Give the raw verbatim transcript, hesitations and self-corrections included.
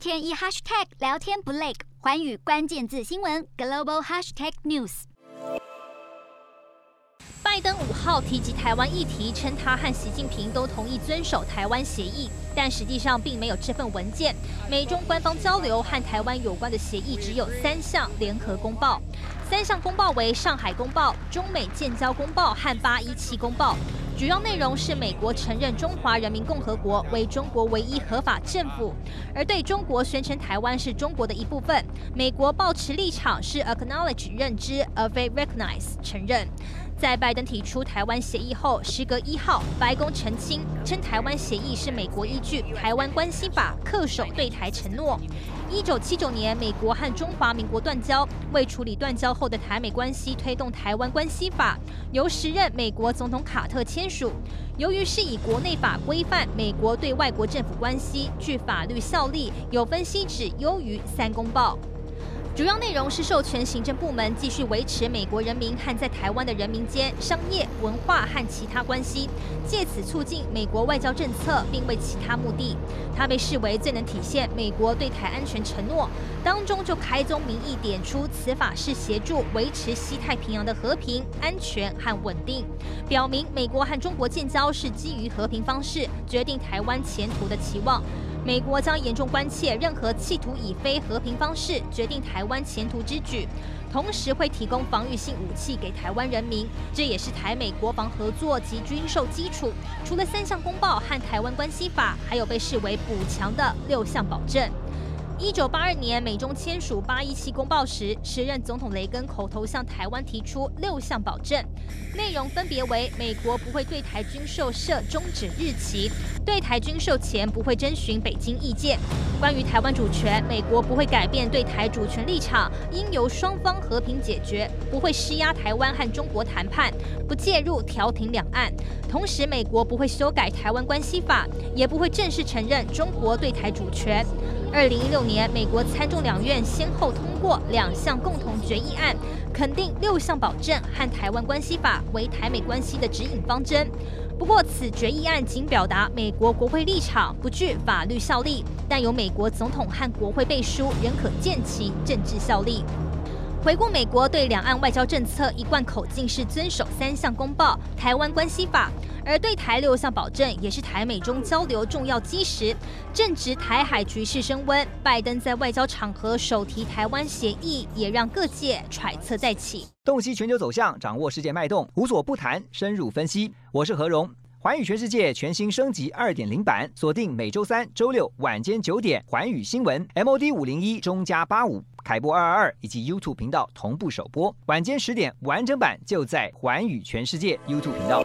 天一 hashtag 聊天不累，寰宇关键字新闻 global hashtag news。拜登五号提及台湾议题，称他和习近平都同意遵守台湾协议，但实际上并没有这份文件。美中官方交流和台湾有关的协议只有三项联合公报，三项公报为上海公报、中美建交公报和八一七公报。主要内容是美国承认中华人民共和国为中国唯一合法政府，而对中国宣称台湾是中国的一部分，美国抱持立场是 acknowledge 认知，而非 recognize 承认。在拜登提出台湾协议后，时隔一号，白宫澄清称台湾协议是美国依据《台湾关系法》恪守对台承诺。一九七九年，美国和中华民国断交，为处理断交后的台美关系，推动《台湾关系法》，由时任美国总统卡特签署。由于是以国内法规范美国对外国政府关系，具法律效力，有分析指优于三公报。主要内容是授权行政部门继续维持美国人民和在台湾的人民间商业、文化和其他关系，借此促进美国外交政策，并为其他目的。它被视为最能体现美国对台安全承诺，当中就开宗明义点出此法是协助维持西太平洋的和平、安全和稳定，表明美国和中国建交是基于和平方式决定台湾前途的期望。美国将严重关切任何企图以非和平方式决定台湾前途之举，同时会提供防御性武器给台湾人民，这也是台美国防合作及军售基础。除了三项公报和《台湾关系法》，还有被视为补强的六项保证。一九八二年，美中签署八一七公报时，时任总统雷根口头向台湾提出六项保证，内容分别为：美国不会对台军售设终止日期，对台军售前不会征询北京意见；关于台湾主权，美国不会改变对台主权立场，应由双方和平解决，不会施压台湾和中国谈判，不介入调停两岸；同时，美国不会修改《台湾关系法》，也不会正式承认中国对台主权。二零一六年，美国参众两院先后通过两项共同决议案，肯定六项保证和《台湾关系法》为台美关系的指引方针。不过，此决议案仅表达美国国会立场，不具法律效力，但由美国总统和国会背书，仍可见其政治效力。回顾美国对两岸外交政策一贯口径是遵守三项公报、《台湾关系法》，而对台六项保证也是台美中交流重要基石。正值台海局势升温，拜登在外交场合首提台湾协议，也让各界揣测再起。洞悉全球走向，掌握世界脉动，无所不谈，深入分析。我是何荣。寰宇全世界全新升级 二点零 版，锁定每周三、周六晚间九点，寰宇新闻 M O D 五零一 中加八五、凯播二二二以及 YouTube 频道同步首播，晚间十点完整版就在寰宇全世界 YouTube 频道。